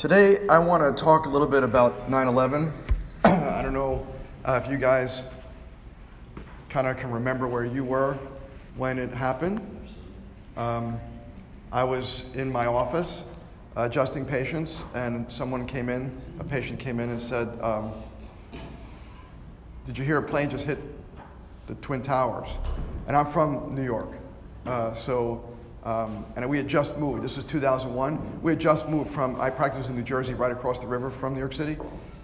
Today, I want to talk a little bit about 9/11. I don't know if you guys kind of can remember where you were when it happened. I was in my office adjusting patients, and someone came in, a patient came in and said, did you hear a plane just hit the Twin Towers? And I'm from New York. And we had just moved. This was 2001. We had just moved from, I practiced in New Jersey, right across the river from New York City,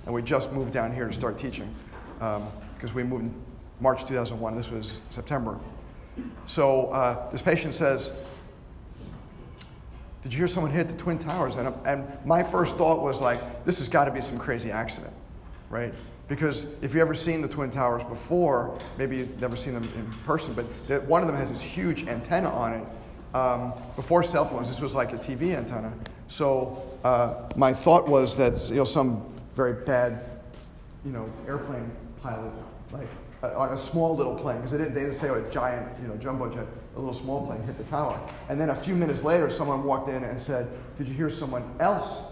and we just moved down here to start teaching because we moved in March 2001. This was September. So this patient says, did you hear someone hit the Twin Towers? And my first thought was like, this has got to be some crazy accident, right? Because if you've ever seen the Twin Towers before, maybe you've never seen them in person, but one of them has this huge antenna on it. Before cell phones, this was like a TV antenna. So my thought was that some very bad, airplane pilot, like on a small little plane, because they didn't say a giant, jumbo jet. A little small plane hit the tower. And then a few minutes later, someone walked in and said, "Did you hear someone else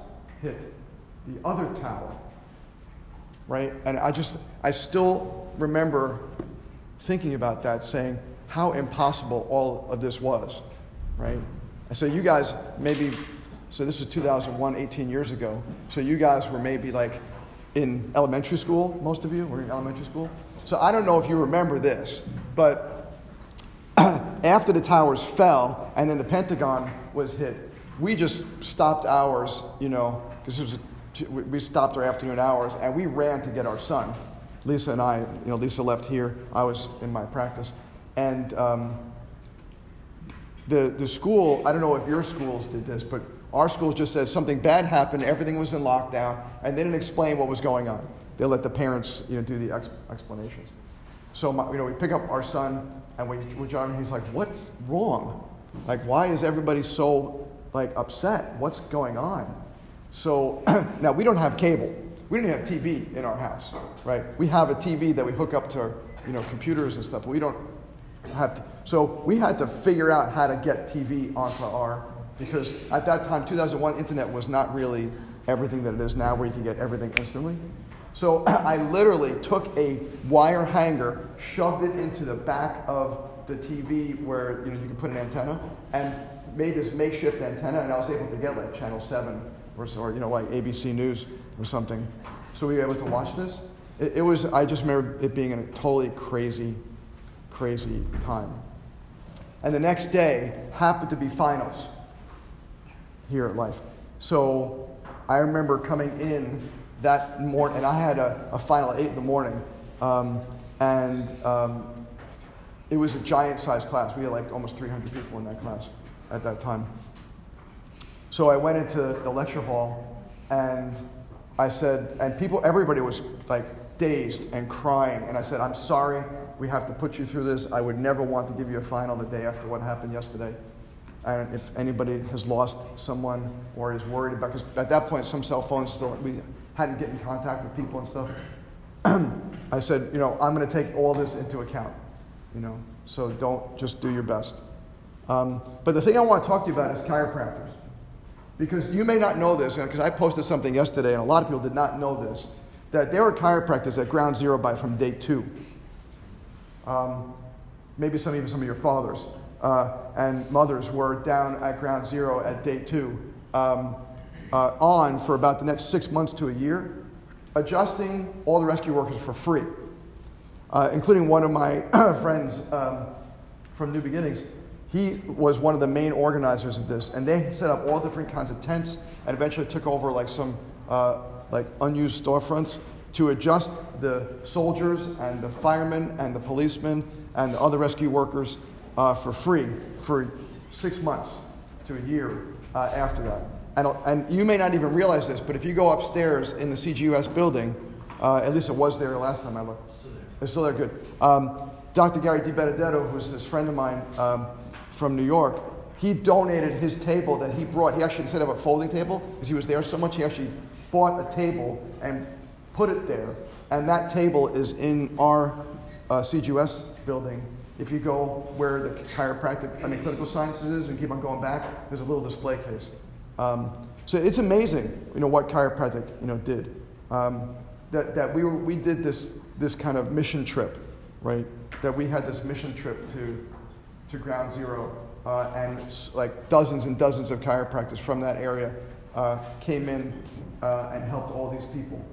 hit the other tower?" Right? And I still remember thinking about that, saying how impossible all of this was. Right? So you guys maybe, so this is 2001, 18 years ago. So you guys were maybe like in elementary school, most of you were in elementary school. So I don't know if you remember this, but after the towers fell and then the Pentagon was hit, we just stopped ours, because we stopped our afternoon hours and we ran to get our son. Lisa and I, Lisa left here. I was in my practice. And The school, I don't know if your schools did this, but our schools just said something bad happened, everything was in lockdown, and they didn't explain what was going on. They let the parents do the explanations. So we pick up our son, and we John, and he's like, what's wrong? Like, why is everybody so upset? What's going on? So now we don't have cable. We didn't have TV in our house, right? We have a TV that we hook up to computers and stuff, but we don't have to. So we had to figure out how to get TV onto because at that time, 2001, internet was not really everything that it is now where you can get everything instantly. So I literally took a wire hanger, shoved it into the back of the TV where you can put an antenna, and made this makeshift antenna, and I was able to get like Channel 7 or like ABC News or something. So we were able to watch this. It was, I just remember it being a totally crazy time. And the next day happened to be finals here at Life. So I remember coming in that morning, and I had a final at 8 in the morning, it was a giant-sized class. We had like almost 300 people in that class at that time. So I went into the lecture hall, and I said, and everybody was like dazed and crying, and I said, I'm sorry. We have to put you through this. I would never want to give you a final the day after what happened yesterday. And if anybody has lost someone or is worried about, because at that point some cell phones still, we hadn't get in contact with people and stuff. I said, I'm going to take all this into account, so don't, just do your best. But the thing I want to talk to you about is chiropractors. Because you may not know this, because I posted something yesterday and a lot of people did not know this, that there were chiropractors at Ground Zero from day 2. Maybe some of your fathers and mothers were down at Ground Zero at day 2 on for about the next 6 months to a year, adjusting all the rescue workers for free, including one of my friends from New Beginnings. He was one of the main organizers of this, and they set up all different kinds of tents and eventually took over some unused storefronts to adjust the soldiers and the firemen and the policemen and the other rescue workers for free for 6 months to a year after that. And you may not even realize this, but if you go upstairs in the CGUS building, at least it was there last time I looked. It's still there, good. Dr. Gary DiBenedetto, who's this friend of mine from New York, he donated his table that he brought. He actually, instead of a folding table, because he was there so much, he actually bought a table and put it there, and that table is in our CGUS building. If you go where the clinical sciences is and keep on going back, there's a little display case. So it's amazing, what chiropractic, did. That we did this kind of mission trip, right? That we had this mission trip to Ground Zero, and like dozens and dozens of chiropractors from that area came in and helped all these people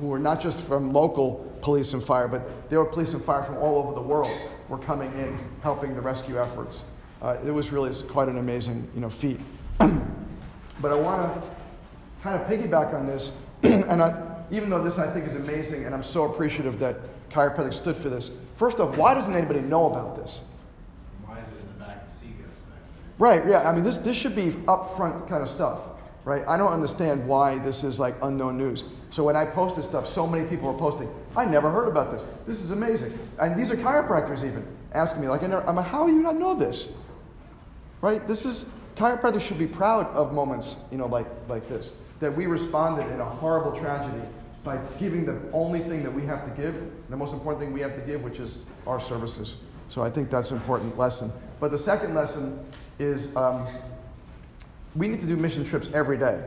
who were not just from local police and fire, but there were police and fire from all over the world were coming in helping the rescue efforts. It was really quite an amazing, feat. But I want to kind of piggyback on this, and even though this I think is amazing, and I'm so appreciative that chiropractic stood for this. First off, why doesn't anybody know about this? Why is it in the back of CGUS back there? Right. Yeah. I mean, this should be upfront kind of stuff, right? I don't understand why this is like unknown news. So when I posted stuff, so many people were posting, I never heard about this. This is amazing. And these are chiropractors even asking me, like, I'm like, how do you not know this? Right. Chiropractors should be proud of moments, like this, that we responded in a horrible tragedy by giving the only thing that we have to give, the most important thing we have to give, which is our services. So I think that's an important lesson. But the second lesson is we need to do mission trips every day.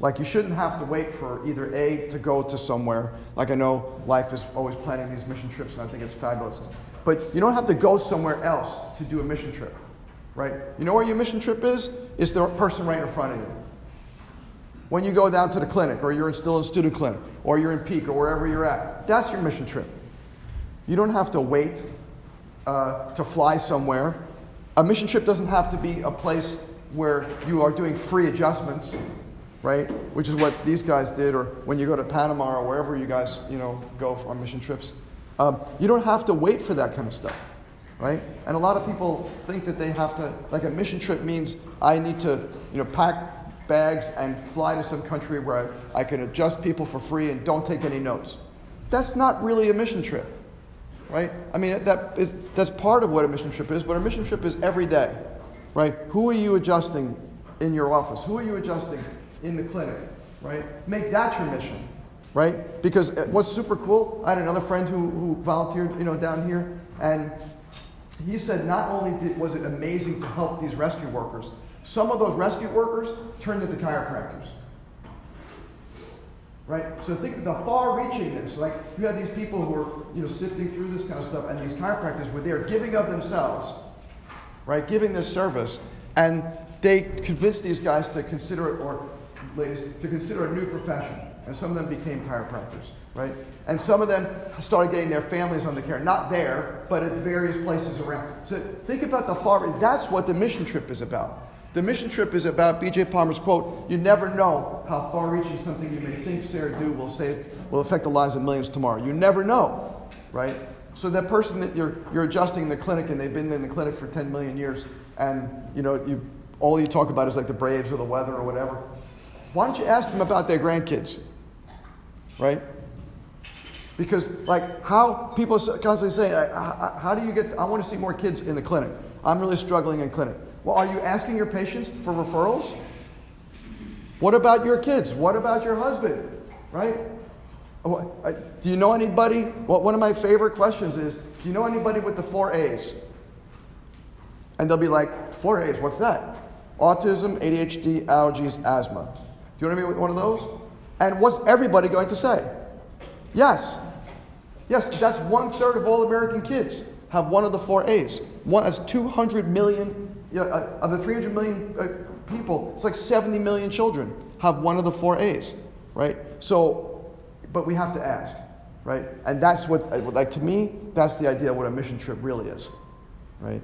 Like, you shouldn't have to wait for either A, to go to somewhere. Like, I know Life is always planning these mission trips, and I think it's fabulous. But you don't have to go somewhere else to do a mission trip. Right? You know where your mission trip is? It's the person right in front of you. When you go down to the clinic, or you're still in student clinic, or you're in peak, or wherever you're at, that's your mission trip. You don't have to wait to fly somewhere. A mission trip doesn't have to be a place where you are doing free adjustments, right? Which is what these guys did, or when you go to Panama or wherever you guys, go on mission trips. You don't have to wait for that kind of stuff. Right? And a lot of people think that they have to, like, a mission trip means I need to, pack bags and fly to some country where I can adjust people for free and don't take any notes. That's not really a mission trip, right? I mean, that's part of what a mission trip is, but a mission trip is every day, right? Who are you adjusting in your office? Who are you adjusting in the clinic, right? Make that your mission, right? Because what's super cool, I had another friend who volunteered, down here, and he said not only was it amazing to help these rescue workers, some of those rescue workers turned into chiropractors. Right? So think of the far-reachingness. Like, you had these people who were, sifting through this kind of stuff, and these chiropractors were there giving of themselves, right, giving this service, and they convinced these guys to consider it, or ladies, to consider a new profession. And some of them became chiropractors, right? And some of them started getting their families under care. Not there, but at various places around. So think about the far. That's what the mission trip is about. The mission trip is about B.J. Palmer's quote, you never know how far-reaching something you may think Sarah Dew will affect the lives of millions tomorrow. You never know, right? So that person that you're adjusting in the clinic, and they've been in the clinic for 10 million years, and all you talk about is like the Braves or the weather or whatever. Why don't you ask them about their grandkids? Right? Because, like, how people constantly say, how do you I want to see more kids in the clinic. I'm really struggling in clinic. Well, are you asking your patients for referrals? What about your kids? What about your husband? Right? Do you know anybody? Well, one of my favorite questions is, do you know anybody with the 4 A's? And they'll be like, 4 A's, what's that? Autism, ADHD, allergies, asthma. Do you want to be with one of those? And what's everybody going to say? Yes. Yes, that's 1/3 of all American kids have one of the 4 A's. That's 200 million, of the 300 million people, it's like 70 million children have one of the 4 A's, right? So, but we have to ask, right? And that's what, like, to me, that's the idea of what a mission trip really is, right?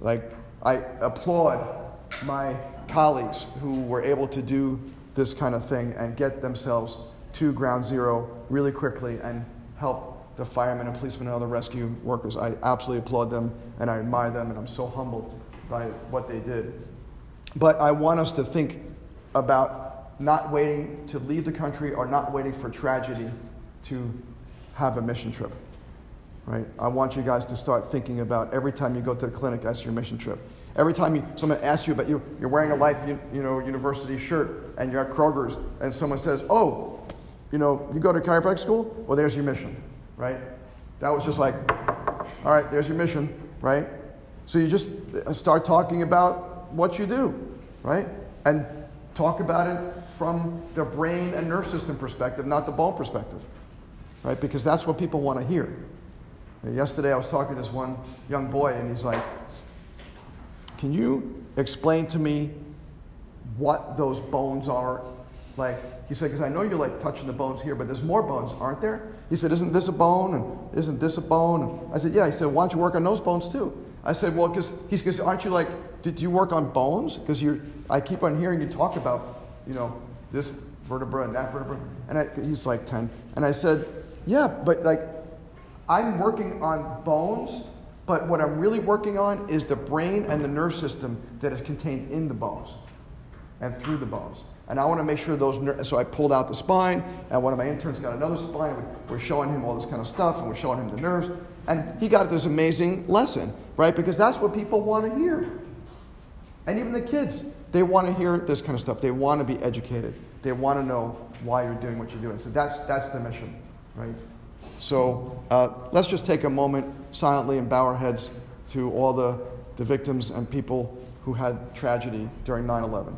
Like, I applaud my colleagues who were able to do this kind of thing and get themselves to Ground Zero really quickly and help the firemen and policemen and other rescue workers. I absolutely applaud them, and I admire them, and I'm so humbled by what they did. But I want us to think about not waiting to leave the country or not waiting for tragedy to have a mission trip. Right? I want you guys to start thinking about every time you go to the clinic, that's your mission trip. Every time someone asks you about you're wearing a Life University shirt and you're at Kroger's, and someone says, oh, you go to chiropractic school? Well, there's your mission, right? That was just like, all right, there's your mission, right? So you just start talking about what you do, right? and talk about it from their brain and nerve system perspective, not the ball perspective, right? Because that's what people want to hear. And yesterday I was talking to this one young boy, and he's like, can you explain to me what those bones are? Like, he said, because I know you're like touching the bones here, but there's more bones, aren't there? He said, isn't this a bone, and isn't this a bone? And I said, yeah. He said, why don't you work on those bones too? I said, well, because he's, because aren't you like, did you work on bones? Because I keep on hearing you talk about, you know, this vertebra and that vertebra. And he's like 10. And I said, yeah, but like, I'm working on bones, but what I'm really working on is the brain and the nerve system that is contained in the bones and through the bones. And I want to make sure those so I pulled out the spine, and one of my interns got another spine. We're showing him all this kind of stuff, and we're showing him the nerves. And he got this amazing lesson, right? Because that's what people want to hear. And even the kids, they want to hear this kind of stuff. They want to be educated. They want to know why you're doing what you're doing. So that's the mission, right? So let's just take a moment silently and bow our heads to all the victims and people who had tragedy during 9/11.